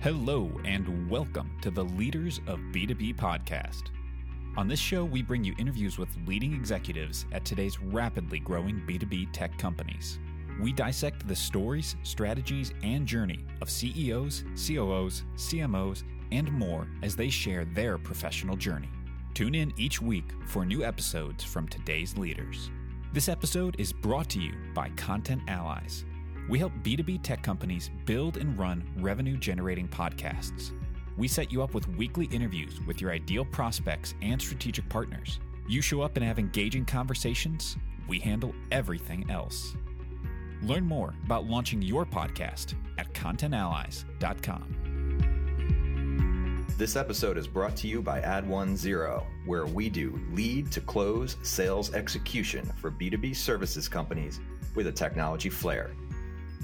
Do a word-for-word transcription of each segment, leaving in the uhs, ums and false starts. Hello and welcome to the Leaders of B two B podcast. On this show, we bring you interviews with leading executives at today's rapidly growing B two B tech companies. We dissect the stories, strategies, and journey of C E Os, C O Os, C M Os, and more as they share their professional journey. Tune in each week for new episodes from today's leaders. This episode is brought to you by Content Allies. We help B two B tech companies build and run revenue-generating podcasts. We set you up with weekly interviews with your ideal prospects and strategic partners. You show up and have engaging conversations. We handle everything else. Learn more about launching your podcast at content allies dot com. This episode is brought to you by Ad One Zero, where we do lead-to-close sales execution for B two B services companies with a technology flair.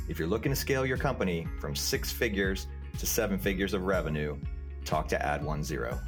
If you're looking to scale your company from six figures to seven figures of revenue, talk to Ad One Zero.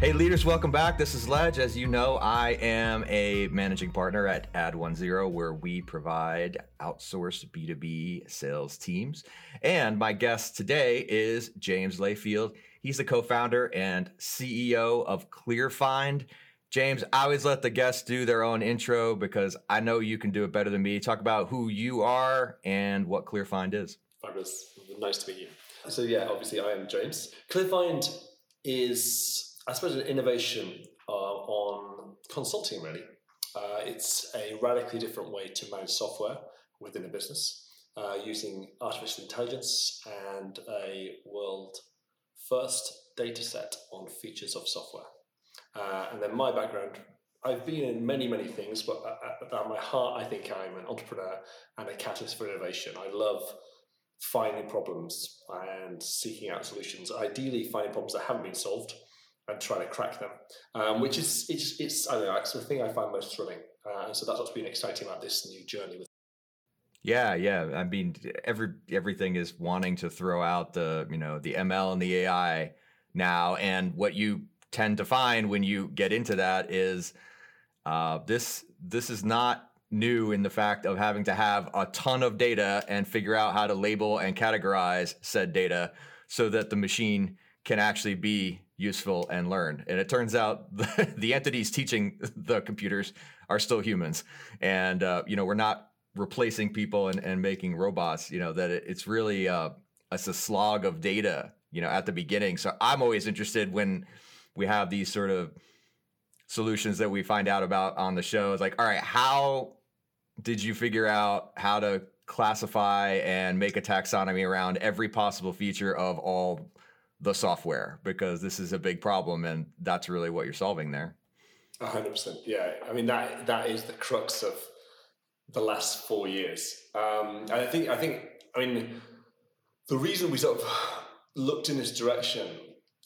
Hey leaders, welcome back. This is Ledge. As you know, I am a managing partner at Ad One Zero, where we provide outsourced B two B sales teams. And my guest today is James Layfield. He's the co-founder and C E O of ClearFind. James, I always let the guests do their own intro because I know you can do it better than me. Talk about who you are and what ClearFind is. Fabulous. Nice to meet you. So yeah, obviously I am James. ClearFind is, I suppose, an innovation uh, on consulting, really. Uh, it's a radically different way to manage software within a business uh, using artificial intelligence and a world-first data set on features of software. Uh, and then my background, I've been in many, many things, but at, at my heart, I think I'm an entrepreneur and a catalyst for innovation. I love finding problems and seeking out solutions, ideally finding problems that haven't been solved and trying to crack them, um, which is, it's, it's, I don't know, it's the thing I find most thrilling. Uh, and so that's what's been exciting about this new journey with. Yeah, yeah. I mean, every everything is wanting to throw out the, you know, the M L and the A I now, and what you tend to find when you get into that is uh, this this is not new in the fact of having to have a ton of data and figure out how to label and categorize said data so that the machine can actually be useful and learn. And it turns out the, the entities teaching the computers are still humans. And, uh, you know, we're not replacing people and, and making robots, you know, that it, it's really uh, it's a slog of data, you know, at the beginning. So I'm always interested when we have these sort of solutions that we find out about on the show. It's like, all right, how did you figure out how to classify and make a taxonomy around every possible feature of all the software? Because this is a big problem, and that's really what you're solving there. A hundred percent. Yeah. I mean, that that is the crux of the last four years. Um, and I think, I think, I mean, the reason we sort of looked in this direction,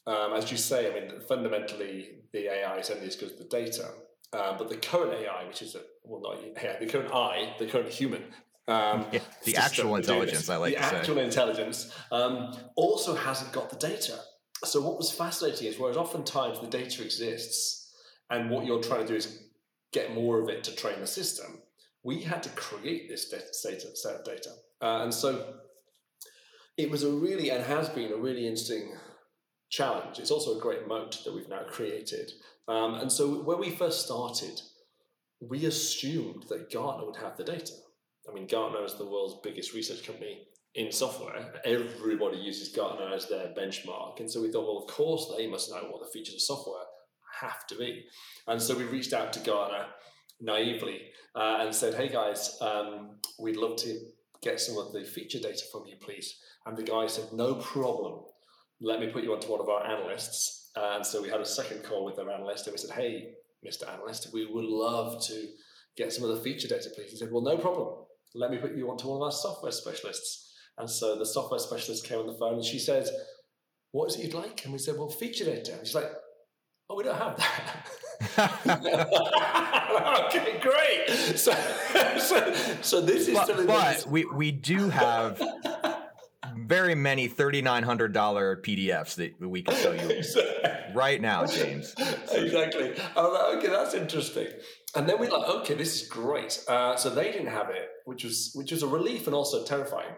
Um, as you say, I mean, fundamentally, the A I is only as good as the data. Uh, but the current A I, which is, a, well, not A I, the current I, the current human. Um, yeah, the actual intelligence, I like to say. The actual intelligence um, also hasn't got the data. So what was fascinating is, whereas oftentimes the data exists and what you're trying to do is get more of it to train the system, we had to create this data, data, set of data. Uh, and so it was a really, and has been a really interesting challenge. It's also a great moat that we've now created. Um, and so when we first started, we assumed that Gartner would have the data. I mean, Gartner is the world's biggest research company in software. Everybody uses Gartner as their benchmark. And so we thought, well, of course, they must know what the features of software have to be. And so we reached out to Gartner naively uh, and said, hey, guys, um, we'd love to get some of the feature data from you, please. And the guy said, no problem. Let me put you onto one of our analysts. And so we had a second call with their analyst, and we said, hey, Mister Analyst, we would love to get some of the feature data, please. He said, well, no problem. Let me put you onto one of our software specialists. And so the software specialist came on the phone, and she said, what is it you'd like? And we said, well, feature data. And she's like, oh, we don't have that. Okay, great. So, so, so this is... But, something but that's... we we do have... very many thirty-nine hundred dollars P D Fs that we can show you right now, James. Exactly. I was like, okay, that's interesting. And then we were like, okay, this is great. Uh, so they didn't have it, which was which was a relief and also terrifying.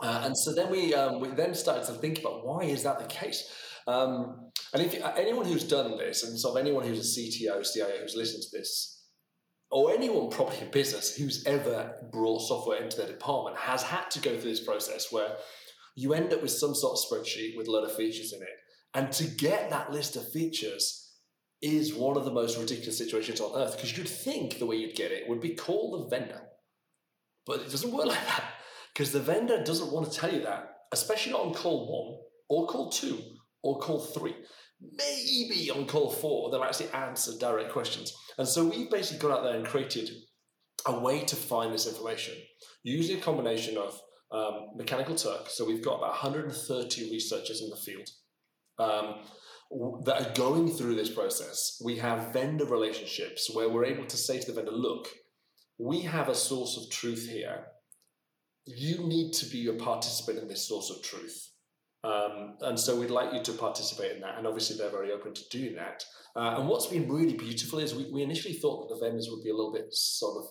Uh, and so then we um, we then started to think about why is that the case? Um, and if you, anyone who's done this, and sort of anyone who's a C T O, C I O who's listened to this, or anyone probably in business who's ever brought software into their department has had to go through this process where you end up with some sort of spreadsheet with a lot of features in it. And to get that list of features is one of the most ridiculous situations on earth, because you'd think the way you'd get it would be call the vendor. But it doesn't work like that, because the vendor doesn't want to tell you that, especially not on call one or call two or call three. Maybe on call four, they'll actually answer direct questions. And so we basically got out there and created a way to find this information, usually a combination of um, Mechanical Turk. So we've got about one hundred thirty researchers in the field um, that are going through this process. We have vendor relationships where we're able to say to the vendor, look, we have a source of truth here. You need to be a participant in this source of truth. Um, and so we'd like you to participate in that. And obviously they're very open to doing that. Uh, and what's been really beautiful is we, we initially thought that the vendors would be a little bit sort of,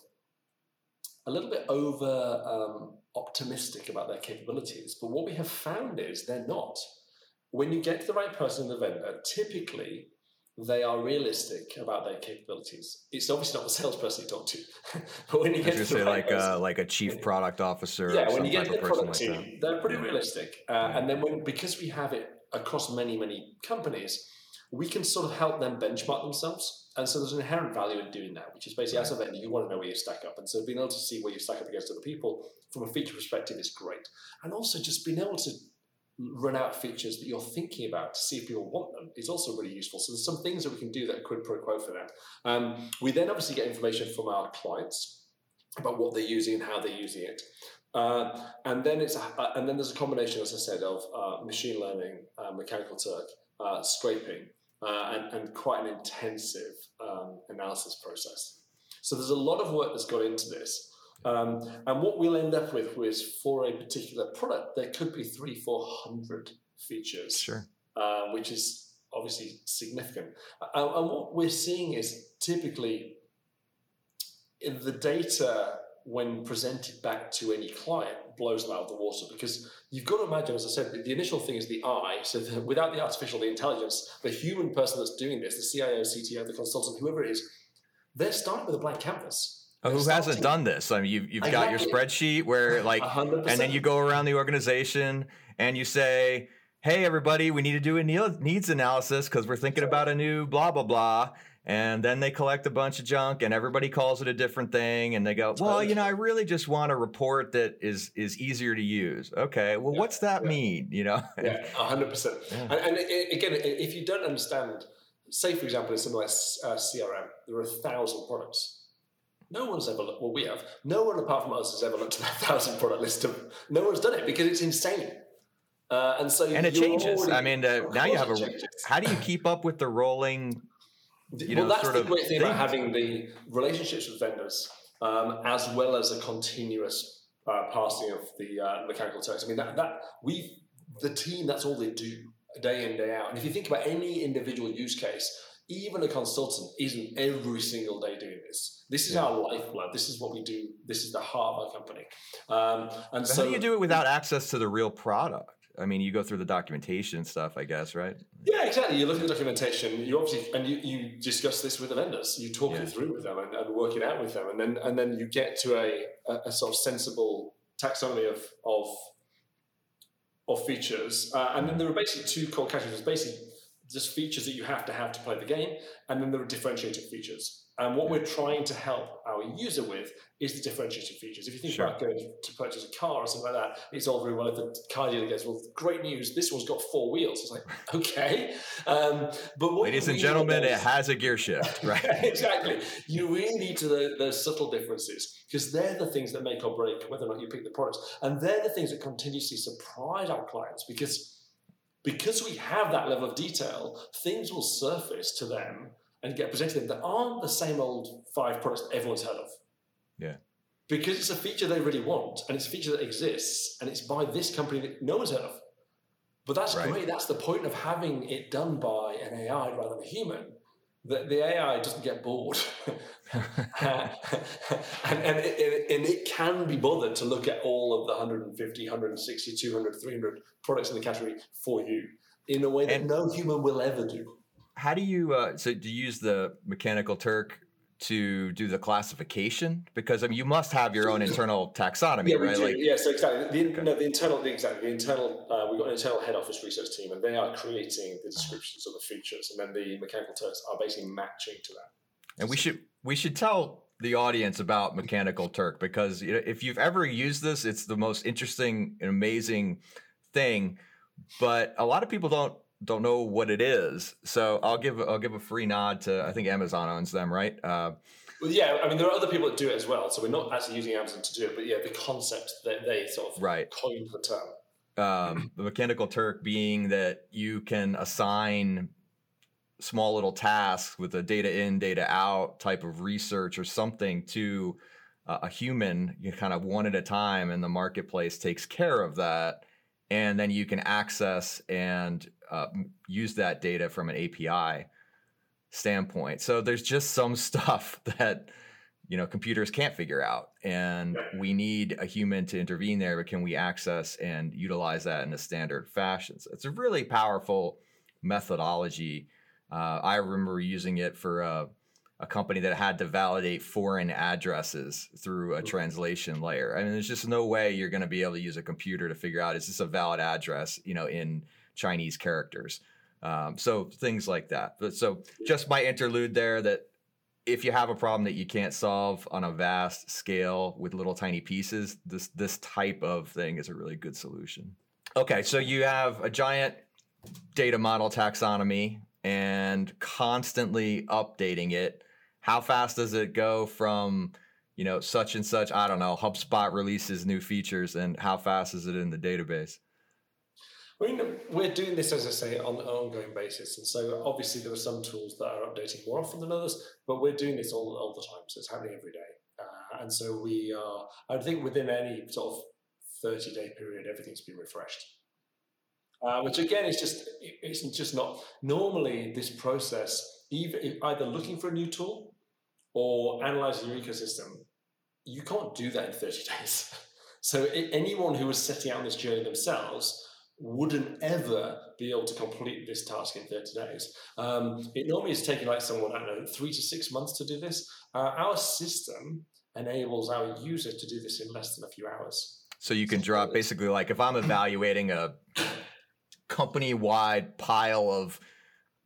a little bit over um, optimistic about their capabilities. But what we have found is they're not. When you get to the right person in the vendor, typically they are realistic about their capabilities. It's obviously not the salesperson you talk to, but when you get to the say right like person, a, like a chief product officer, yeah, or when some you get type to the product team, like they're pretty yeah. realistic. Uh, yeah. And then when, because we have it across many, many companies, we can sort of help them benchmark themselves. And so there's an inherent value in doing that, which is basically as a vendor, you want to know where you stack up. And so being able to see where you stack up against other people from a feature perspective is great. And also just being able to run out features that you're thinking about to see if people want them is also really useful. So there's some things that we can do that are quid pro quo for that. Um, we then obviously get information from our clients about what they're using and how they're using it. Uh, and then it's uh, and then there's a combination, as I said, of uh, machine learning, uh, Mechanical Turk, uh, scraping, uh, and, and quite an intensive um, analysis process. So there's a lot of work that's gone into this. Um, and what we'll end up with is for a particular product, there could be three, four hundred features, sure. uh, which is obviously significant. Uh, and what we're seeing is typically in the data, when presented back to any client, blows them out of the water, because you've got to imagine, as I said, the initial thing is the I. So the, without the artificial the intelligence, the human person that's doing this, the C I O, C T O, the consultant, whoever it is, they're starting with a blank canvas. Oh, who hasn't done this? I mean, you've, you've got your spreadsheet where like, one hundred percent And then you go around the organization and you say, hey, everybody, we need to do a needs analysis because we're thinking about a new blah, blah, blah. And then they collect a bunch of junk and everybody calls it a different thing. And they go, well, you know, I really just want a report that is is easier to use. OK, well, yeah, what's that yeah. mean? You know, yeah, one hundred percent. Yeah. And, and again, if you don't understand, say, for example, it's something like uh, C R M, there are a thousand products. No one's ever looked, well, we have. No one apart from us has ever looked at that thousand product list. Of, no one's done it because it's insane. Uh, and so, and it changes. Already, I mean, uh, now you have a, changes. How do you keep up with the rolling, you well, know, sort of. Well, that's the great thing about having the relationships with vendors um, as well as a continuous uh, passing of the uh, Mechanical Turks. I mean, that, that we, the team, that's all they do day in, day out. And if you think about any individual use case, even a consultant isn't every single day doing this. This is yeah. our lifeblood. This is what we do. This is the heart of our company. Um, and so, so how do you do it without access to the real product? I mean, you go through the documentation and stuff, I guess, right? Yeah, exactly. You look at the documentation. You obviously and you, you discuss this with the vendors. You talk yeah. it through with them and, and work it out with them, and then and then you get to a, a, a sort of sensible taxonomy of of of features. Uh, and then there are basically two core categories. Basically. Just features that you have to have to play the game, and then there are differentiated features. And what we're trying to help our user with is the differentiated features. If you think sure. about going to purchase a car or something like that, it's all very well if the car dealer goes, well, great news, this one's got four wheels. It's like, okay. Um, but what Ladies and gentlemen, it has a gear shift, right? Exactly. You really need to the, the subtle differences, because they're the things that make or break whether or not you pick the products. And they're the things that continuously surprise our clients, because Because we have that level of detail, things will surface to them and get presented to them that aren't the same old five products that everyone's heard of. Yeah. Because it's a feature they really want, and it's a feature that exists, and it's by this company that no one's heard of. But that's right. great. That's the point of having it done by an A I rather than a human, the, the A I doesn't get bored. and, and, it, and it can be bothered to look at all of the one hundred fifty, one hundred sixty, two hundred, three hundred products in the category for you in a way that and no human will ever do. How do you, uh, so do you use the Mechanical Turk to do the classification? Because I mean, you must have your own internal taxonomy, yeah, right? Like, yeah, so exactly. The, okay. no, the internal, exactly. The internal, uh, we've got an internal head office research team, and they are creating the descriptions of the features, and then the Mechanical Turks are basically matching to that. And we should we should tell the audience about Mechanical Turk, because you know, if you've ever used this, it's the most interesting and amazing thing. But a lot of people don't. don't know what it is. So I'll give, I'll give a free nod to, I think Amazon owns them, right? Uh, well, yeah. I mean, there are other people that do it as well. So we're not actually using Amazon to do it, but yeah, the concept that they sort of right. coined the term. Um, the Mechanical Turk being that you can assign small little tasks with a data in, data out type of research or something to uh, a human, you kind of one at a time, and the marketplace takes care of that. And then you can access and uh, use that data from an A P I standpoint. So there's just some stuff that, you know, computers can't figure out, and we need a human to intervene there. But can we access and utilize that in a standard fashion? So it's a really powerful methodology. Uh, I remember using it for a, a company that had to validate foreign addresses through a translation layer. I mean, there's just no way you're going to be able to use a computer to figure out, is this a valid address, you know, in Chinese characters. Um, so things like that. But so just my interlude there, that if you have a problem that you can't solve on a vast scale with little tiny pieces, this, this type of thing is a really good solution. Okay. So you have a giant data model taxonomy and constantly updating it. How fast does it go from, you know, such and such, I don't know, HubSpot releases new features, and how fast is it in the database? We're doing this, as I say, on an ongoing basis. And so obviously there are some tools that are updating more often than others, but we're doing this all, all the time. So it's happening every day. Uh, and so we are, I think within any sort of thirty-day period, everything's been refreshed. Uh, which again is just, it's just not, normally this process, even either looking for a new tool or analyzing your ecosystem, you can't do that in thirty days. So anyone who was setting out on this journey themselves wouldn't ever be able to complete this task in thirty days. Um, it normally is taking like someone, I don't know, three to six months to do this. Uh, our system enables our user to do this in less than a few hours. So you can so drop basically like if I'm evaluating a company-wide pile of,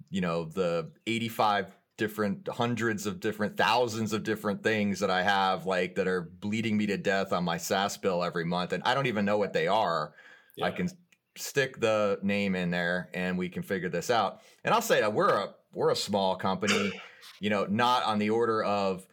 you know, the eighty-five different, hundreds of different, thousands of different things that I have, like that are bleeding me to death on my SaaS bill every month, and I don't even know what they are. Yeah. I can stick the name in there, and we can figure this out. And I'll say that we're a we're a small company, you know, not on the order of,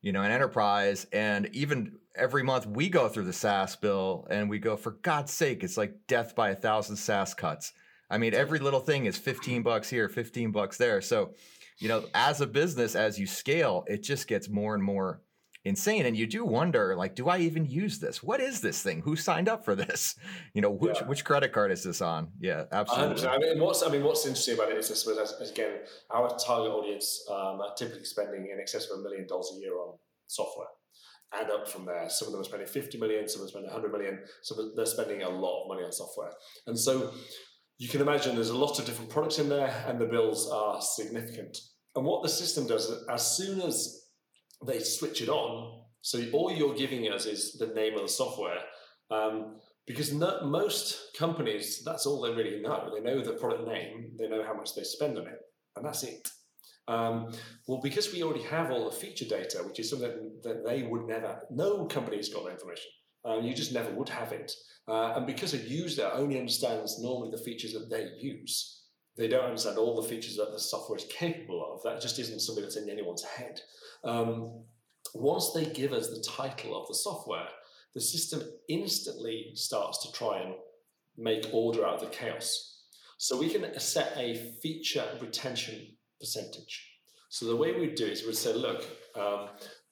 you know, an enterprise, and even every month we go through the SaaS bill and we go, for God's sake, it's like death by a thousand SaaS cuts. I mean, every little thing is fifteen bucks here, fifteen bucks there. So, you know, as a business, as you scale, it just gets more and more insane. And you do wonder, like, do I even use this? What is this thing? Who signed up for this? You know, which, yeah. which credit card is this on? Yeah, absolutely. I mean, what's, I mean, what's interesting about it is, I suppose, as, again, our target audience um, are typically spending in excess of a million dollars a year on software. Add up from there. Some of them are spending fifty million, some of them are spending one hundred million, so they're spending a lot of money on software. And so you can imagine there's a lot of different products in there, and the bills are significant. And what the system does, as soon as they switch it on, so all you're giving us is the name of the software, um, because no, most companies, that's all they really know. They know the product name, they know how much they spend on it, and that's it. Um, well, because we already have all the feature data, which is something that they would never, no company's got that information. Um, you just never would have it. Uh, and because a user only understands normally the features that they use, they don't understand all the features that the software is capable of. That just isn't something that's in anyone's head. Um, once they give us the title of the software, the system instantly starts to try and make order out of the chaos. So we can set a feature retention percentage. So the way we do it is we would say, look, um,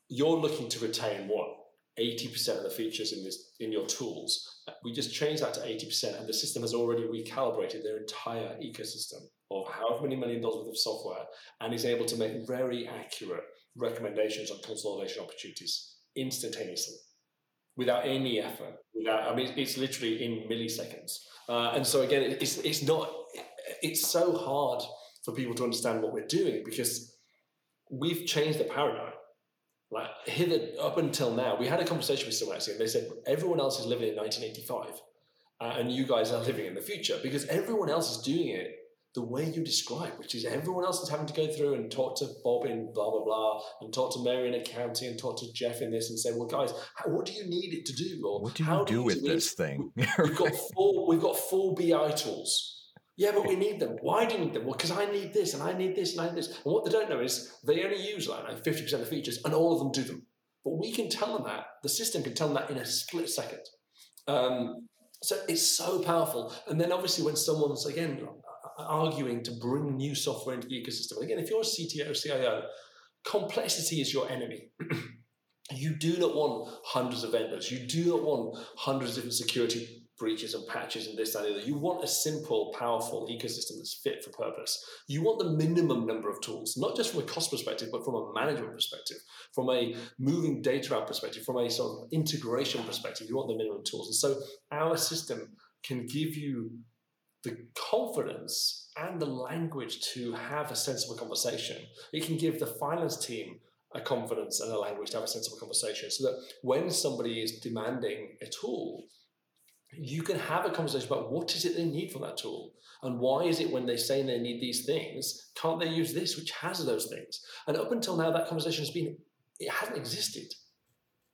you're looking to retain what eighty percent of the features in this in your tools. We just change that to eighty percent, and the system has already recalibrated their entire ecosystem of however many million dollars worth of software, and is able to make very accurate recommendations on consolidation opportunities instantaneously, without any effort. Without, I mean, it's literally in milliseconds. Uh, and so again, it's it's not. It's so hard for people to understand what we're doing because we've changed the paradigm. Like hither up until now, we had a conversation with someone actually, and they said everyone else is living in nineteen eighty-five, uh, and you guys are living in the future because everyone else is doing it the way you describe, which is everyone else is having to go through and talk to Bob in blah, blah, blah, and talk to Mary in accounting and talk to Jeff in this and say, well, guys, how, what do you need it to do? Or what do you how do, do you with do this thing? we've, got four, we've got four B I tools. Yeah, but we need them. Why do you need them? Well, because I need this and I need this and I need this. And what they don't know is they only use like fifty percent of the features and all of them do them. But we can tell them that. The system can tell them that in a split second. Um, so it's so powerful. And then obviously when someone's, again, arguing to bring new software into the ecosystem. Again, if you're a C T O, C I O, complexity is your enemy. You do not want hundreds of vendors. You do not want hundreds of different security breaches and patches and this, that, and the other. You want a simple, powerful ecosystem that's fit for purpose. You want the minimum number of tools, not just from a cost perspective, but from a management perspective, from a moving data out perspective, from a sort of integration perspective. You want the minimum tools. And so our system can give you the confidence and the language to have a sensible conversation. It can give the finance team a confidence and a language to have a sensible conversation so that when somebody is demanding a tool, you can have a conversation about what is it they need from that tool and why is it when they say they need these things, can't they use this, which has those things? And up until now, that conversation has been, it hasn't existed.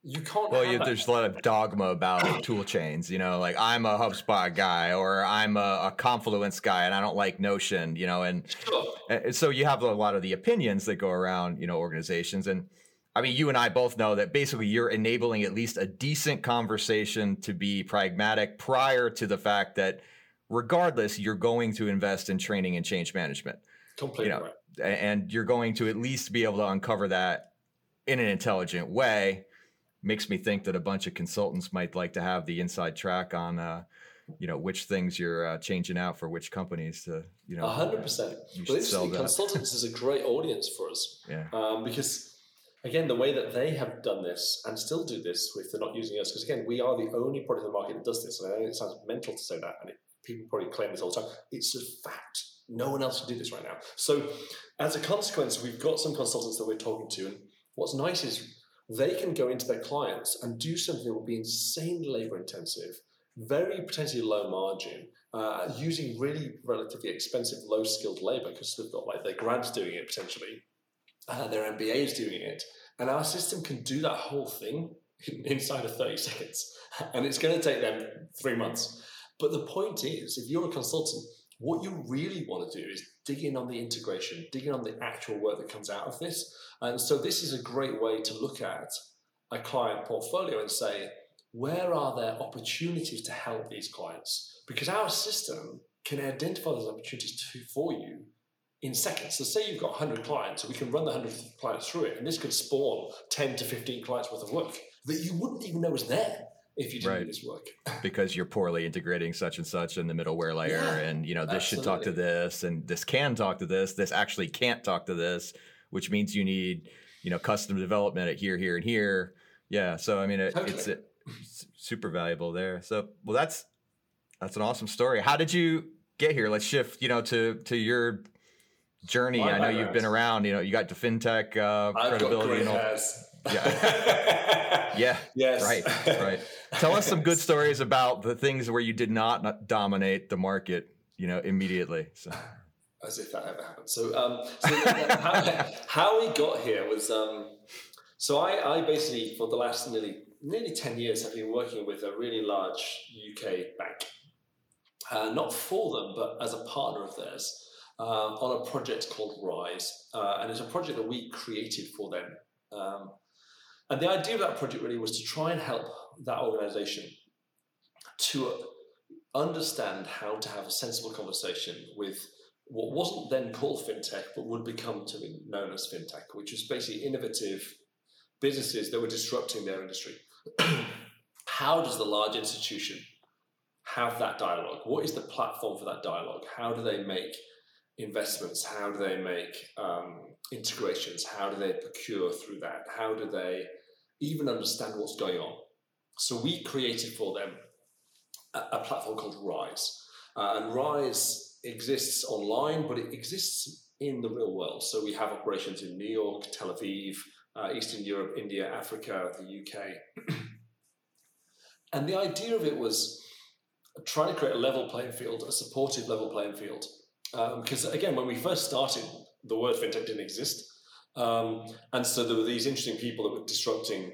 You can't. Well, you, there's a lot of dogma about tool chains, you know, like I'm a HubSpot guy or I'm a, a Confluence guy and I don't like Notion, you know, and, sure. and so you have a lot of the opinions that go around, you know, organizations. And I mean, you and I both know that basically you're enabling at least a decent conversation to be pragmatic prior to the fact that regardless, you're going to invest in training and change management. Completely, you know, right. And you're going to at least be able to uncover that in an intelligent way. Makes me think that a bunch of consultants might like to have the inside track on, uh, you know, which things you're uh, changing out for which companies to, you know. A hundred percent. Consultants is a great audience for us, yeah. um, because again, the way that they have done this and still do this if they're not using us, because again, we are the only product in the market that does this. And I know it sounds mental to say that, and it, people probably claim this all the time. It's a fact. No one else can do this right now. So as a consequence, we've got some consultants that we're talking to, and what's nice is they can go into their clients and do something that will be insanely labor intensive, very potentially low margin, uh, using really relatively expensive, low skilled labor because they've got like their grads doing it potentially, uh, their M B As doing it. And our system can do that whole thing inside of thirty seconds. And it's going to take them three months. But the point is, if you're a consultant, what you really want to do is dig in on the integration, dig in on the actual work that comes out of this. And so this is a great way to look at a client portfolio and say, where are there opportunities to help these clients? Because our system can identify those opportunities to, for you in seconds. So say you've got one hundred clients, we can run the one hundred clients through it, and this could spawn ten to fifteen clients worth of work that you wouldn't even know was there. If you do right. this work. Because you're poorly integrating such and such in the middleware layer. Yeah, and, you know, this absolutely. should talk to this and this can talk to this. This actually can't talk to this, which means you need, you know, custom development at here, here, and here. Yeah. So, I mean, it, totally. it's it, super valuable there. So, well, that's that's an awesome story. How did you get here? Let's shift, you know, to, to your journey. My I know you've been around, you know, you got to fintech uh, I've credibility. Got and all. Yeah. yeah. Yes. Right. Right. Tell us some good stories about the things where you did not dominate the market, you know, immediately. So. As if that ever happened. So, um, so how, how we got here was, um, so I, I basically for the last nearly nearly ten years have been working with a really large U K bank, uh, not for them, but as a partner of theirs uh, on a project called Rise. Uh, and it's a project that we created for them. Um, And the idea of that project really was to try and help that organization to understand how to have a sensible conversation with what wasn't then called fintech, but would become to be known as fintech, which was basically innovative businesses that were disrupting their industry. How does the large institution have that dialogue? What is the platform for that dialogue? How do they make investments? How do they make um, integrations? How do they procure through that? How do they even understand what's going on? So we created for them a, a platform called Rise. Uh, and Rise exists online, but it exists in the real world. So we have operations in New York, Tel Aviv, uh, Eastern Europe, India, Africa, the U K. And the idea of it was trying to create a level playing field, a supportive level playing field. Because um, again, when we first started, the word fintech didn't exist. Um, and so there were these interesting people that were disrupting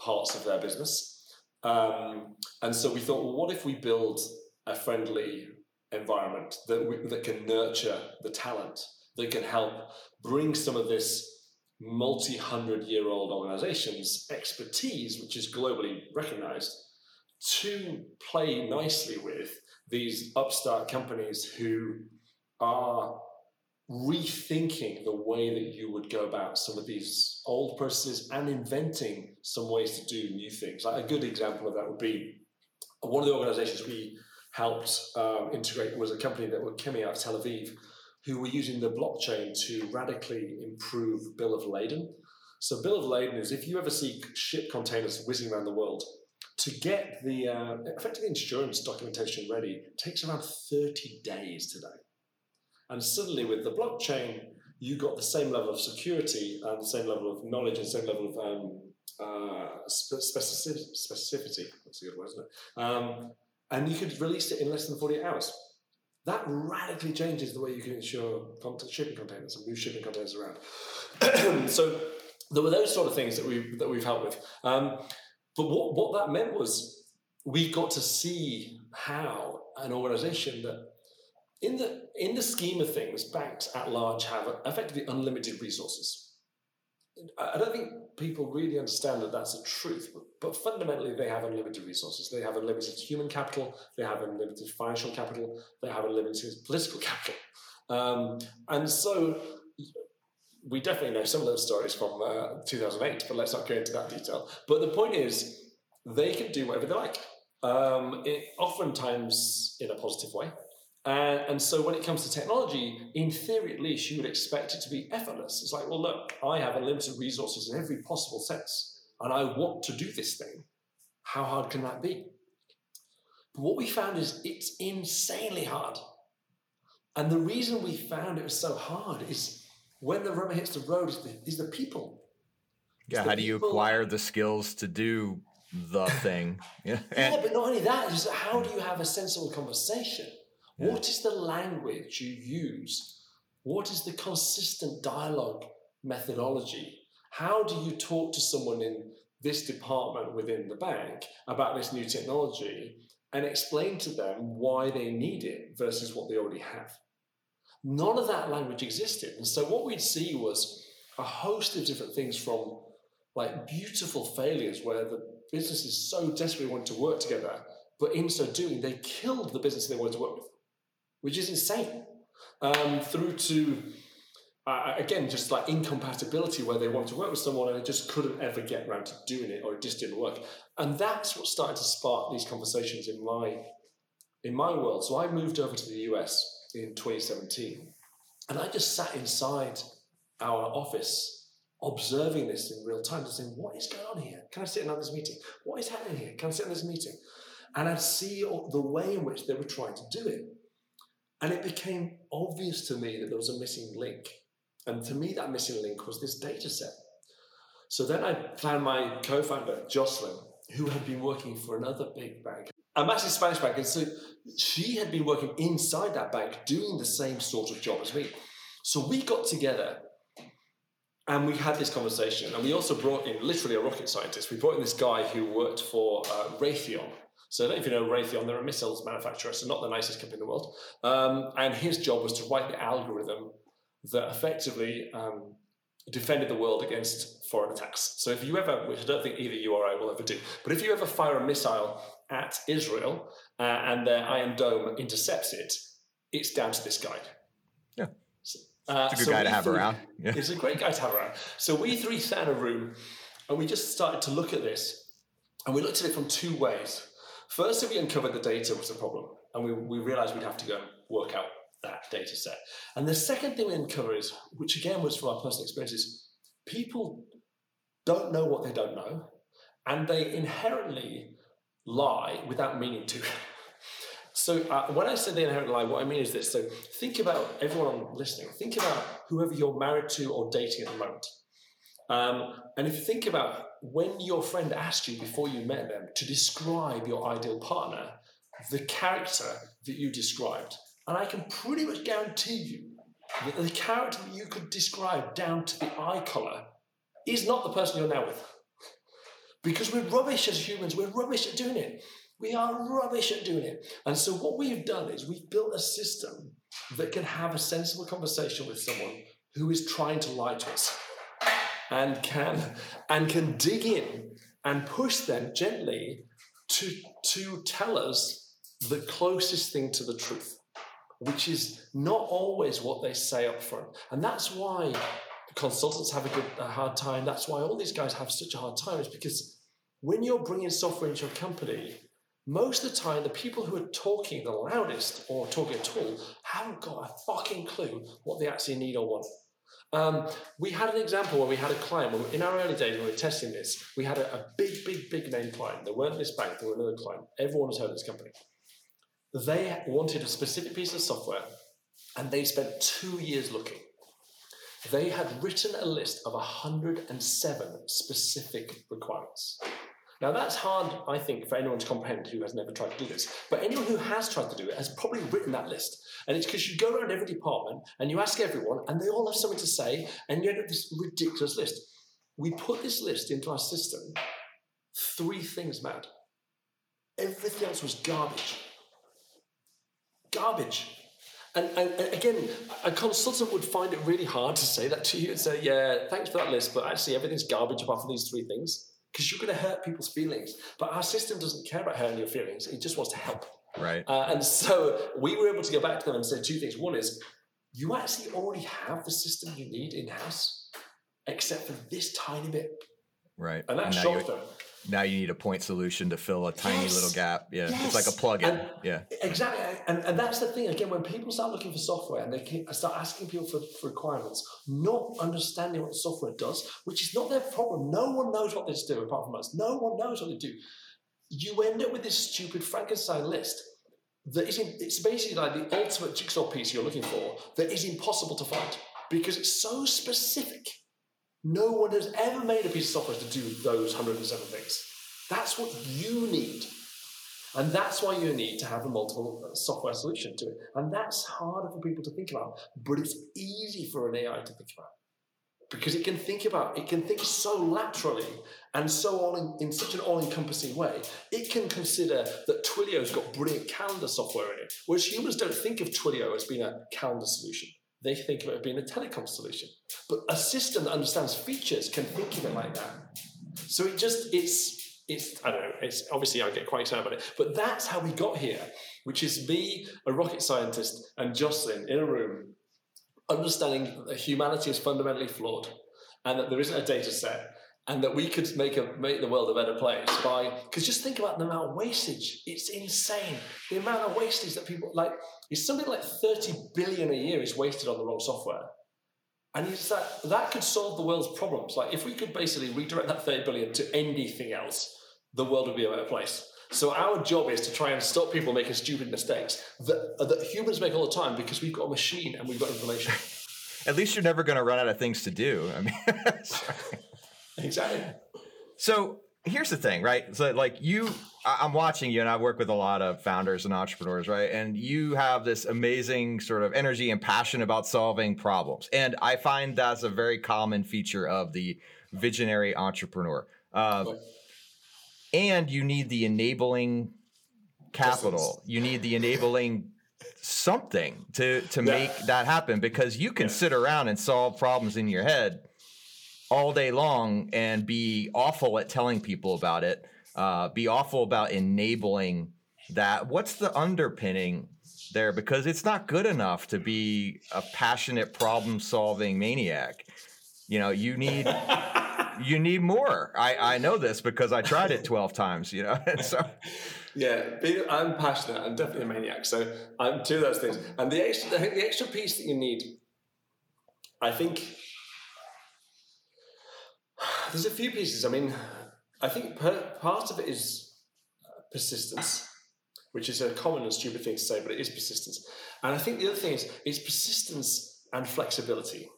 parts of their business. Um, and so we thought, well, what if we build a friendly environment that we, that can nurture the talent, that can help bring some of this multi-hundred-year-old organization's expertise, which is globally recognized, to play nicely with these upstart companies who are rethinking the way that you would go about some of these old processes and inventing some ways to do new things. Like a good example of that would be one of the organizations we helped uh, integrate was a company that were coming out of Tel Aviv who were using the blockchain to radically improve bill of lading. So bill of lading is if you ever see ship containers whizzing around the world, to get the uh, effectively insurance documentation ready takes around thirty days today. And suddenly with the blockchain, you got the same level of security and the same level of knowledge and same level of um, uh, specificity, specificity. That's a good word, isn't it? Um, and you could release it in less than forty-eight hours. That radically changes the way you can insure shipping containers and move shipping containers around. So there were those sort of things that we've, that we've helped with. Um, but what, what that meant was we got to see how an organization that in the in the scheme of things, banks at large have effectively unlimited resources. I don't think people really understand that that's the truth, but, but fundamentally they have unlimited resources. They have unlimited human capital, they have unlimited financial capital, they have unlimited political capital. Um, and so we definitely know some of those stories from uh, two thousand eight, but let's not go into that detail. But the point is, they can do whatever they like, um, it, oftentimes in a positive way. And, and so when it comes to technology, in theory at least, you would expect it to be effortless. It's like, well, look, I have unlimited resources in every possible sense, and I want to do this thing. How hard can that be? But what we found is it's insanely hard. And the reason we found it was so hard is when the rubber hits the road is the, is the people. It's yeah, the how do you acquire the skills to do the thing? Yeah. yeah, but not only that, is how do you have a sensible conversation? What is the language you use? What is the consistent dialogue methodology? How do you talk to someone in this department within the bank about this new technology and explain to them why they need it versus what they already have? None of that language existed. And so what we'd see was a host of different things from like beautiful failures where the businesses so desperately wanted to work together, but in so doing, they killed the business they wanted to work with, which is insane, um, through to, uh, again, just like incompatibility where they wanted to work with someone and they just couldn't ever get around to doing it or it just didn't work. And that's what started to spark these conversations in my, in my world. So I moved over to the U S in twenty seventeen and I just sat inside our office observing this in real time and saying, what is going on here? Can I sit in on this meeting? What is happening here? Can I sit in this meeting? And I'd see the way in which they were trying to do it. And it became obvious to me that there was a missing link. And to me, that missing link was this data set. So then I found my co-founder, Jocelyn, who had been working for another big bank, a massive Spanish bank. And so she had been working inside that bank doing the same sort of job as me. So we got together and we had this conversation. And we also brought in literally a rocket scientist. We brought in this guy who worked for uh, Raytheon. So I don't know if you know Raytheon, they're a missiles manufacturer, so not the nicest company in the world. Um, and his job was to write the algorithm that effectively um, defended the world against foreign attacks. So if you ever, which I don't think either you or I will ever do, but if you ever fire a missile at Israel uh, and their Iron Dome intercepts it, it's down to this guy. Yeah, so, uh, it's a good so guy to have three, around. Yeah. It's a great guy to have around. So we three sat in a room and we just started to look at this and we looked at it from two ways. First, we uncovered the data was a problem, and we, we realized we'd have to go and work out that data set. And the second thing we uncover is, which again was from our personal experience, is people don't know what they don't know, and they inherently lie without meaning to. So uh, when I say the inherent lie, what I mean is this. So think about, everyone listening, think about whoever you're married to or dating at the moment. Um, and if you think about when your friend asked you before you met them to describe your ideal partner, the character that you described, and I can pretty much guarantee you that the character that you could describe down to the eye colour is not the person you're now with. Because we're rubbish as humans, we're rubbish at doing it. We are rubbish at doing it. And so what we've done is we've built a system that can have a sensible conversation with someone who is trying to lie to us and can, and can dig in and push them gently to, to tell us the closest thing to the truth, which is not always what they say up front. And that's why consultants have a, good, a hard time. That's why all these guys have such a hard time, is because when you're bringing software into your company, most of the time, the people who are talking the loudest or talking at all haven't got a fucking clue what they actually need or want. Um, we had an example where we had a client, when we, in our early days when we were testing this, we had a, a big, big, big name client. They weren't this bank, they were another client. Everyone was heard of this company. They wanted a specific piece of software, and they spent two years looking. They had written a list of one hundred seven specific requirements. Now that's hard, I think, for anyone to comprehend who has never tried to do this. But anyone who has tried to do it has probably written that list. And it's because you go around every department and you ask everyone, and they all have something to say, and you end up with this ridiculous list. We put this list into our system. Three things mattered. Everything else was garbage. Garbage. And, and, and again, a consultant would find it really hard to say that to you and say, yeah, thanks for that list, but actually everything's garbage apart from these three things. Because you're going to hurt people's feelings. But our system doesn't care about hurting your feelings. It just wants to help. Right. Uh, and so we were able to go back to them and say two things. One is, you actually already have the system you need in-house, except for this tiny bit. Right. And that's short term. Now you need a point solution to fill a tiny yes. little gap. Yeah. Yes. It's like a plug-in. And yeah. Exactly. And, and that's the thing. Again, when people start looking for software and they start asking people for, for requirements, not understanding what the software does, which is not their problem. No one knows what they do apart from us. No one knows what they do. You end up with this stupid Frankenstein list that is in, it's basically like the ultimate jigsaw piece you're looking for that is impossible to find because it's so specific. No one has ever made a piece of software to do those one hundred seven things. That's what you need. And that's why you need to have a multiple software solution to it. And that's harder for people to think about, but it's easy for an A I to think about. Because it can think about, it can think so laterally and so all in, in such an all-encompassing way. It can consider that Twilio's got brilliant calendar software in it, whereas humans don't think of Twilio as being a calendar solution. They think of it being a telecom solution. But a system that understands features can think of it like that. So it just, it's, it's I don't know, it's obviously I get quite excited about it, but that's how we got here, which is me, a rocket scientist, and Jocelyn in a room, understanding that humanity is fundamentally flawed and that there isn't a data set and that we could make a, make the world a better place by, because just think about the amount of wastage. It's insane. The amount of wastage that people, like, it's something like thirty billion a year is wasted on the wrong software. And it's that, that could solve the world's problems. Like, if we could basically redirect that thirty billion to anything else, the world would be a better place. So our job is to try and stop people making stupid mistakes that, that humans make all the time because we've got a machine and we've got information. At least you're never going to run out of things to do. I mean, exactly. So here's the thing, right? So like you, I'm watching you and I work with a lot of founders and entrepreneurs, right? And you have this amazing sort of energy and passion about solving problems. And I find that's a very common feature of the visionary entrepreneur. Uh, cool. And you need the enabling capital. You need the enabling something to, to yeah. make that happen because you can yeah. sit around and solve problems in your head all day long and be awful at telling people about it, uh, be awful about enabling that. What's the underpinning there? Because it's not good enough to be a passionate problem solving maniac. You know, you need you need more. I, I know this because I tried it twelve times, you know. So yeah, I'm passionate. I'm definitely a maniac. So I'm two of those things. And the extra, I think the extra piece that you need, I think there's a few pieces. I mean, I think per, part of it is persistence, which is a common and stupid thing to say, but it is persistence. And I think the other thing is, is persistence and flexibility.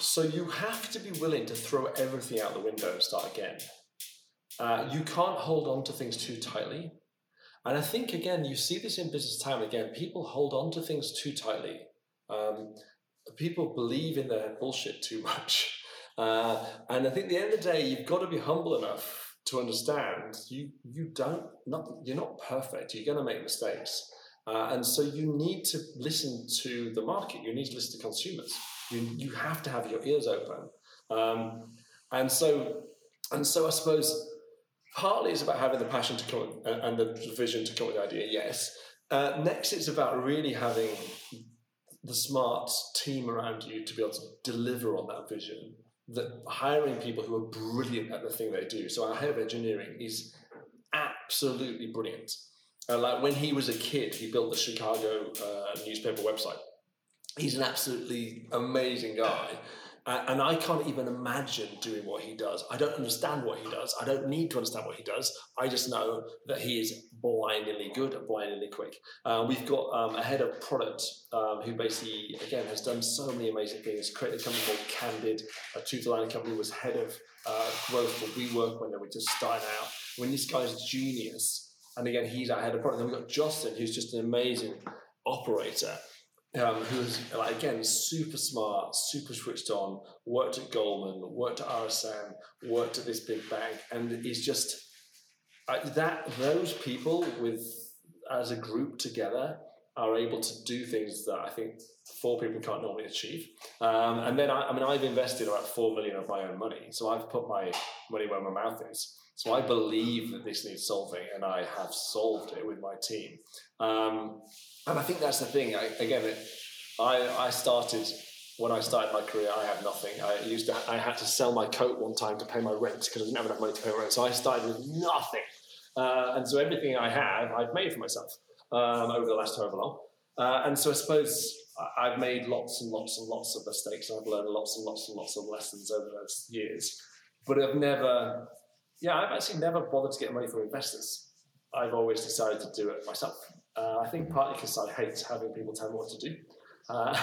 So you have to be willing to throw everything out the window and start again. Uh, you can't hold on to things too tightly. And I think, again, you see this in business time and again. People hold on to things too tightly. Um, people believe in their bullshit too much. Uh, and I think at the end of the day, you've got to be humble enough to understand you you don't not you're not perfect. You're going to make mistakes. Uh, and so you need to listen to the market. You need to listen to consumers. You you have to have your ears open. Um, and so and so I suppose partly it's about having the passion to come and the vision to come with the idea, yes. Uh, next, it's about really having the smart team around you to be able to deliver on that vision. That hiring people who are brilliant at the thing they do. So our head of engineering is absolutely brilliant. Uh, like when he was a kid, he built the Chicago uh, newspaper website. He's an absolutely amazing guy. Uh, and I can't even imagine doing what he does. I don't understand what he does. I don't need to understand what he does. I just know that he is blindingly good and blindingly quick. Uh, we've got um, a head of product um, who basically, again, has done so many amazing things. Created a company called Candid, a tooth aligner company, was head of uh, growth for WeWork when they were just starting out. I mean, this guy's a genius. And again, he's our head of product. Then we've got Justin, who's just an amazing operator. Um, who's, like, again, super smart, super switched on, worked at Goldman, worked at R S M, worked at this big bank, and is just uh, that those people with as a group together are able to do things that I think four people can't normally achieve. Um, and then, I, I mean, I've invested about four million of my own money, so I've put my money where my mouth is. So I believe that this needs solving, and I have solved it with my team. Um, And I think that's the thing. I, again, it, I, I started when I started my career. I had nothing. I used to, I had to sell my coat one time to pay my rent because I didn't have enough money to pay my rent. So I started with nothing, uh, and so everything I have, I've made for myself um, over the last however long. Uh, and so I suppose I've made lots and lots and lots of mistakes. I've learned lots and lots and lots of lessons over those years. But I've never, yeah, I've actually never bothered to get money from investors. I've always decided to do it myself. Uh, I think partly because I hate having people tell me what to do, uh,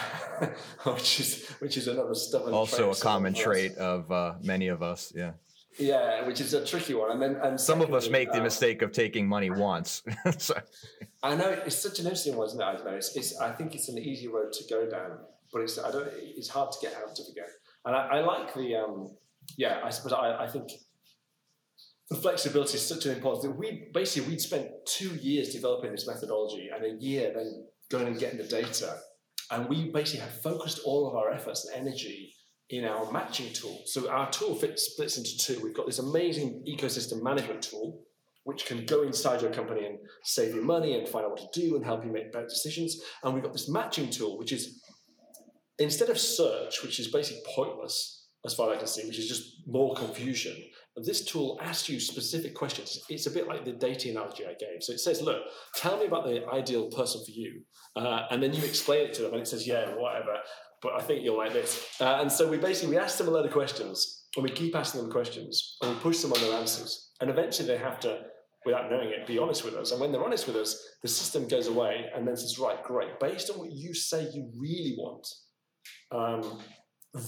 which is which is another stubborn also a common trait of uh, many of us. Yeah, yeah, which is a tricky one. And then and some secondly, of us make the uh, mistake of taking money once. So. I know it's such an interesting one, isn't it? I don't know. It's, it's I think it's an easy road to go down, but it's I don't. It's hard to get out of again. And I, I like the um, yeah. I suppose I, I think. The flexibility is such an important thing. We basically we'd spent two years developing this methodology and a year then going and getting the data. And we basically have focused all of our efforts and energy in our matching tool. So our tool fits, splits into two. We've got this amazing ecosystem management tool, which can go inside your company and save you money and find out what to do and help you make better decisions. And we've got this matching tool, which is instead of search, which is basically pointless, as far as I can see, which is just more confusion. This tool asks you specific questions. It's a bit like the dating analogy I gave. So it says, look, tell me about the ideal person for you. Uh, and then you explain it to them and it says, yeah, whatever, but I think you'll like this. Uh, and so we basically, we ask them a load of questions and we keep asking them questions and we push them on their answers. And eventually they have to, without knowing it, be honest with us. And when they're honest with us, the system goes away and then says, right, great. Based on what you say you really want, um,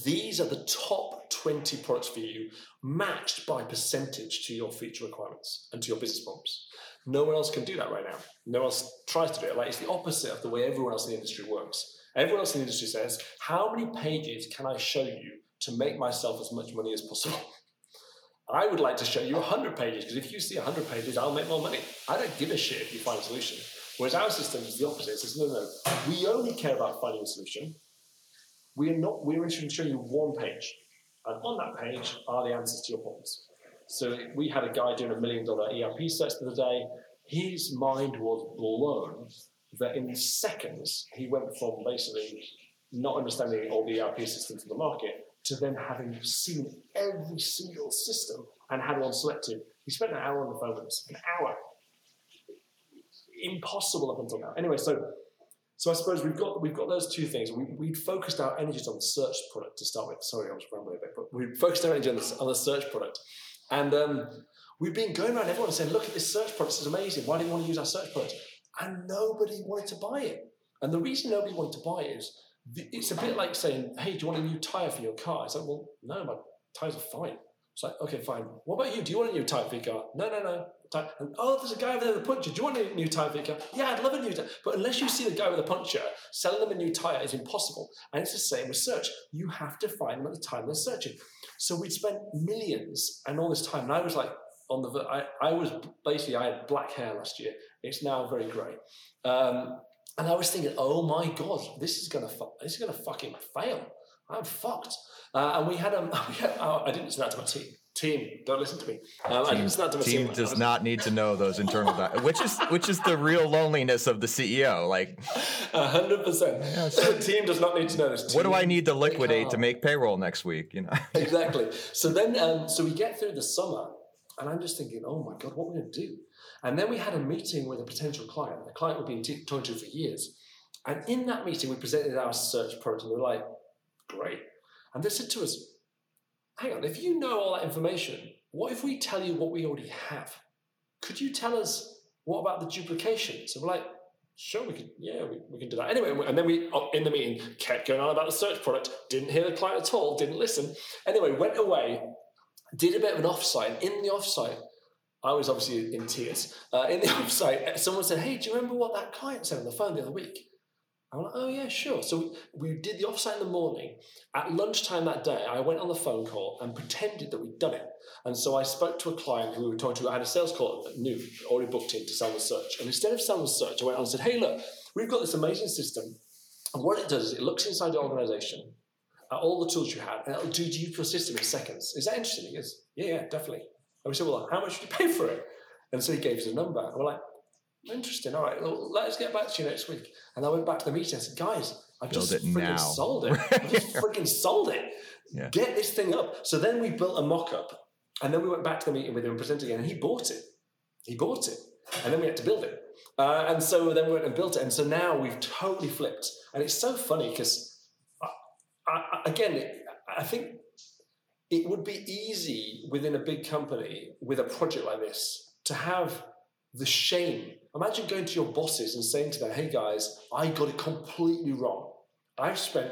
these are the top twenty products for you, matched by percentage to your feature requirements and to your business problems. No one else can do that right now. No one else tries to do it. Like it's the opposite of the way everyone else in the industry works. Everyone else in the industry says, how many pages can I show you to make myself as much money as possible? I would like to show you one hundred pages, because if you see one hundred pages, I'll make more money. I don't give a shit if you find a solution. Whereas our system is the opposite. It says, no, no, we only care about finding a solution. We are not, we're interested in showing you one page. And on that page are the answers to your problems. So we had a guy doing a million dollar E R P search the other day. His mind was blown that in seconds, he went from basically not understanding all the E R P systems in the market to then having seen every single system and had one selected. We spent an hour on the phone with us, an hour. Impossible up until now. Anyway, so so I suppose we've got we've got those two things. We we focused our energies on the search product to start with. Sorry, I was rambling a bit, but we focused our energy on the, on the search product, and um, we've been going around everyone and saying, "Look at this search product. This is amazing. Why do you want to use our search product?" And nobody wanted to buy it. And the reason nobody wanted to buy it is it's a bit like saying, "Hey, do you want a new tire for your car?" It's like, "Well, no, my tires are fine." It's like, "Okay, fine. What about you? Do you want a new tire for your car?" "No, no, no." Tire. And, "Oh, there's a guy over there with a puncher. Do you want a new tire for your car?" "Yeah, I'd love a new tire." But unless you see the guy with a puncher, selling them a new tire is impossible. And it's the same with search. You have to find them at the time they're searching. So we'd spent millions and all this time. And I was like, on the, I, I was basically, I had black hair last year. It's now very grey. Um, and I was thinking, oh my God, this is going to, fu- this is going to fucking fail. I'm fucked. Uh, and we had, um, we had oh, I didn't listen out to my team. Team, don't listen to me. Um, team I didn't listen to my team, team does not need to know those internal, di- which is which is the real loneliness of the C E O. Like, a hundred percent. The team does not need to know this. Team, what do I need to liquidate to make payroll next week? You know. Exactly. So then, um, so we get through the summer, and I'm just thinking, oh my God, what are we going to do? And then we had a meeting with a potential client. The client we've been t- talking to for years, and in that meeting, we presented our search product, and we were like, great. And they said to us, hang on, if you know all that information, what if we tell you what we already have? Could you tell us what about the duplication? So we're like, sure, we can, yeah, we, we can do that. Anyway, and then we, in the meeting, kept going on about the search product, didn't hear the client at all, didn't listen. Anyway, went away, did a bit of an offsite. In the offsite, I was obviously in tears. Uh, in the offsite, someone said, hey, do you remember what that client said on the phone the other week? I'm like, oh yeah, sure. So we, we did the offsite in the morning. At lunchtime that day, I went on the phone call and pretended that we'd done it. And so I spoke to a client who we were talking to. I had a sales call at noon, already booked in to sell the search. And instead of selling the search, I went on and said, hey, look, we've got this amazing system. And what it does is it looks inside the organization at all the tools you have, and it'll do you for a system in seconds. Is that interesting? He goes, yeah, yeah, definitely. And we said, well, how much would you pay for it? And so he gave us a number. And we're like, interesting. All right, well, let's get back to you next week. And I went back to the meeting. I said, guys, I've just freaking now. sold it. I've just freaking sold it. Yeah. Get this thing up. So then we built a mock-up. And then we went back to the meeting with him and presented again. And he bought it. He bought it. And then we had to build it. Uh, and so then we went and built it. And so now we've totally flipped. And it's so funny because, I, I, again, I think it would be easy within a big company with a project like this to have the shame. Imagine going to your bosses and saying to them, hey guys, I got it completely wrong. I've spent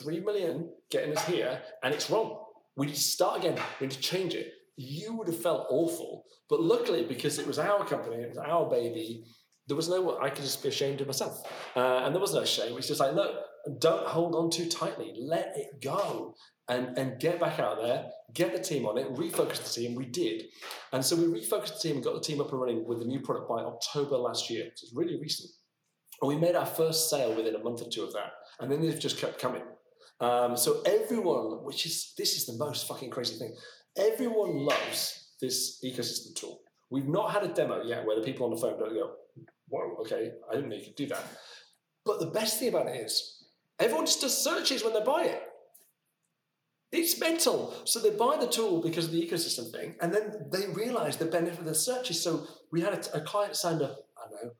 three million dollars getting us here and it's wrong. We need to start again. We need to change it. You would have felt awful. But luckily, because it was our company, it was our baby, there was no, I could just be ashamed of myself. Uh, and there was no shame. It's just like, look, don't hold on too tightly. Let it go. And, and get back out there, get the team on it, refocus the team. We did. And so we refocused the team and got the team up and running with the new product by October last year. So it's really recent. And we made our first sale within a month or two of that. And then they've just kept coming. Um, so everyone, which is, this is the most fucking crazy thing. Everyone loves this ecosystem tool. We've not had a demo yet where the people on the phone don't go, whoa, okay, I didn't know you could do that. But the best thing about it is everyone just does searches when they buy it. It's mental. So they buy the tool because of the ecosystem thing, and then they realize the benefit of the searches. So we had a, a client signed up, I don't know,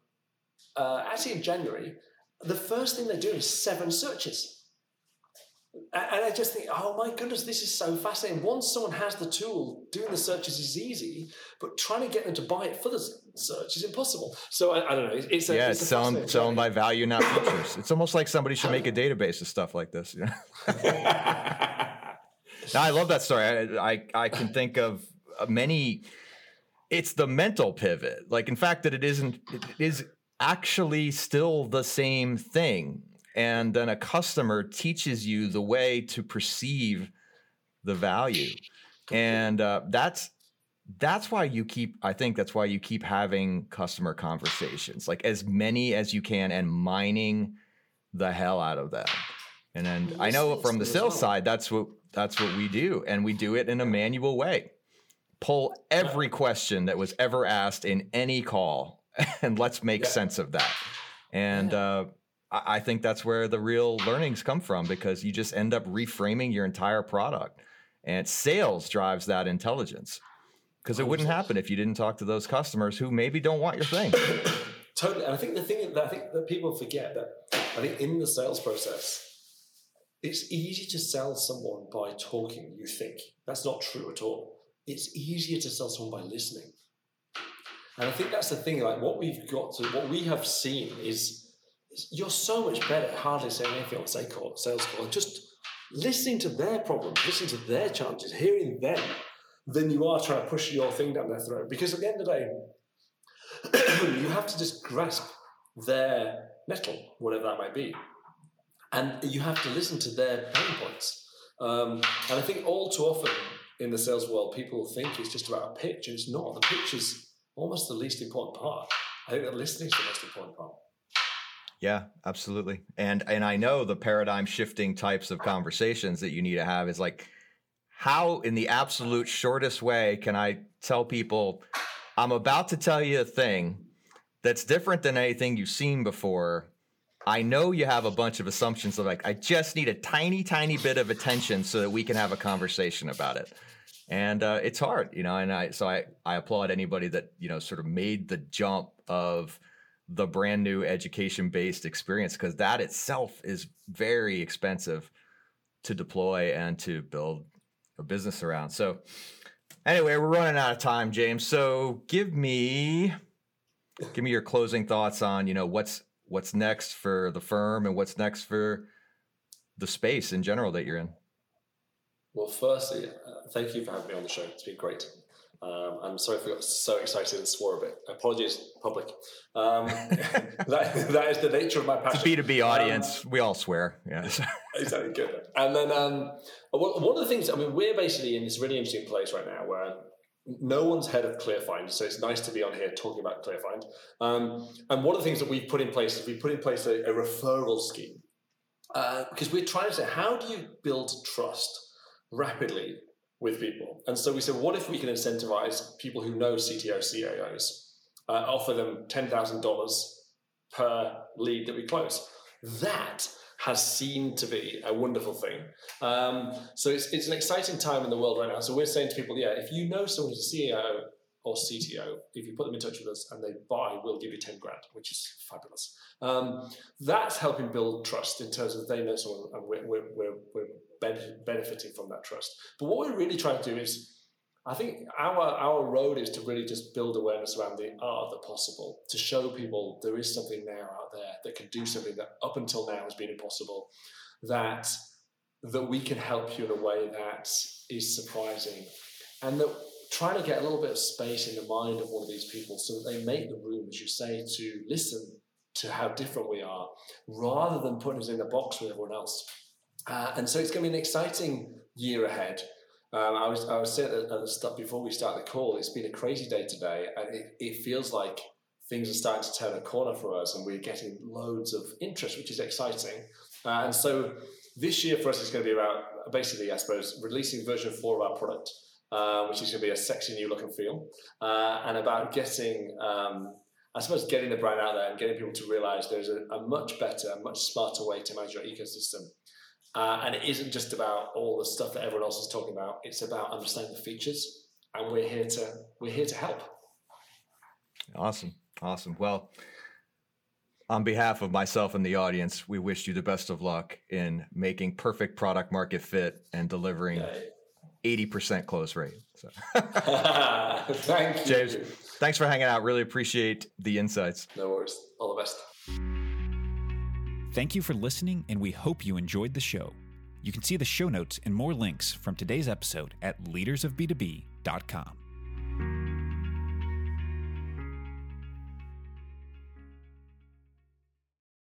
uh, actually in January. The first thing they do is seven searches. And I just think, oh my goodness, this is so fascinating. Once someone has the tool, doing the searches is easy, but trying to get them to buy it for the search is impossible. So I, I don't know. It's a, yeah, it's selling selling by value, not features. It's almost like somebody should make a database of stuff like this. You know? Now, I love that story. I, I I can think of many. It's the mental pivot. Like, in fact, that it isn't. It is actually still the same thing. And then a customer teaches you the way to perceive the value, and uh, that's that's why you keep. I think that's why you keep having customer conversations, like as many as you can, and mining the hell out of them. And then I know from the sales side, that's what. That's what we do, and we do it in a manual way. Pull every question that was ever asked in any call, and let's make yeah. sense of that. And yeah. uh, I, I think that's where the real learnings come from, because you just end up reframing your entire product. And sales drives that intelligence, because it wouldn't happen if you didn't talk to those customers who maybe don't want your thing. Totally. And I think the thing that I think that people forget that I think in the sales process, it's easy to sell someone by talking, you think. That's not true at all. It's easier to sell someone by listening. And I think that's the thing, like what we've got to, what we have seen is, is you're so much better at hardly saying anything on a sales call, sales call, just listening to their problems, listening to their challenges, hearing them, than you are trying to push your thing down their throat. Because at the end of the day, you have to just grasp their metal, whatever that might be. And you have to listen to their pain points. Um, and I think all too often in the sales world, people think it's just about a pitch, and it's not. The pitch is almost the least important part. I think that listening is the most important part. Yeah, absolutely. And and I know the paradigm shifting types of conversations that you need to have is like, how in the absolute shortest way can I tell people, I'm about to tell you a thing that's different than anything you've seen before. I know you have a bunch of assumptions of like, I just need a tiny, tiny bit of attention so that we can have a conversation about it. And uh, it's hard, you know, and I, so I, I applaud anybody that, you know, sort of made the jump of the brand new education-based experience, because that itself is very expensive to deploy and to build a business around. So anyway, we're running out of time, James. So give me, give me your closing thoughts on, you know, what's, What's next for the firm and what's next for the space in general that you're in? Well, firstly, uh, thank you for having me on the show. It's been great. Um, I'm sorry if I got so excited and swore a bit. Apologies, public. Um, that, that is the nature of my passion. It's a B two B audience. Um, we all swear. Yeah. Exactly. Good. And then um, one of the things, I mean, we're basically in this really interesting place right now where no one's heard of ClearFind, so it's nice to be on here talking about ClearFind. Um, and one of the things that we've put in place is we put in place a, a referral scheme, uh, because we're trying to say, how do you build trust rapidly with people? And so we said, what if we can incentivize people who know C T Os, C A Os, uh, offer them ten thousand dollars per lead that we close? That has seemed to be a wonderful thing. Um, so it's it's an exciting time in the world right now. So we're saying to people, yeah, if you know someone who's a C E O or C T O, if you put them in touch with us and they buy, we'll give you ten grand, which is fabulous. Um, that's helping build trust in terms of they know someone and we're, we're, we're, we're benefiting from that trust. But what we're really trying to do is, I think our our road is to really just build awareness around the art of the possible, to show people there is something now out there that can do something that up until now has been impossible, that that we can help you in a way that is surprising, and that trying to get a little bit of space in the mind of one of these people so that they make the room, as you say, to listen to how different we are, rather than putting us in a box with everyone else. Uh, and so it's going to be an exciting year ahead. Um, I was I was saying at the start before we start the call, it's been a crazy day today, and it, it feels like things are starting to turn a corner for us, and we're getting loads of interest, which is exciting. Uh, and so this year for us is going to be about basically, I suppose, releasing version four of our product, uh, which is going to be a sexy new look and feel, uh, and about getting, um, I suppose, getting the brand out there and getting people to realise there's a, a much better, much smarter way to manage your ecosystem. Uh, and it isn't just about all the stuff that everyone else is talking about. It's about understanding the features, and we're here to we're here to help. Awesome, awesome. Well, on behalf of myself and the audience, we wish you the best of luck in making perfect product market fit and delivering eighty percent close rate. So. Thank you, James. Thanks for hanging out. Really appreciate the insights. No worries. All the best. Thank you for listening, and we hope you enjoyed the show. You can see the show notes and more links from today's episode at leaders of b two b dot com.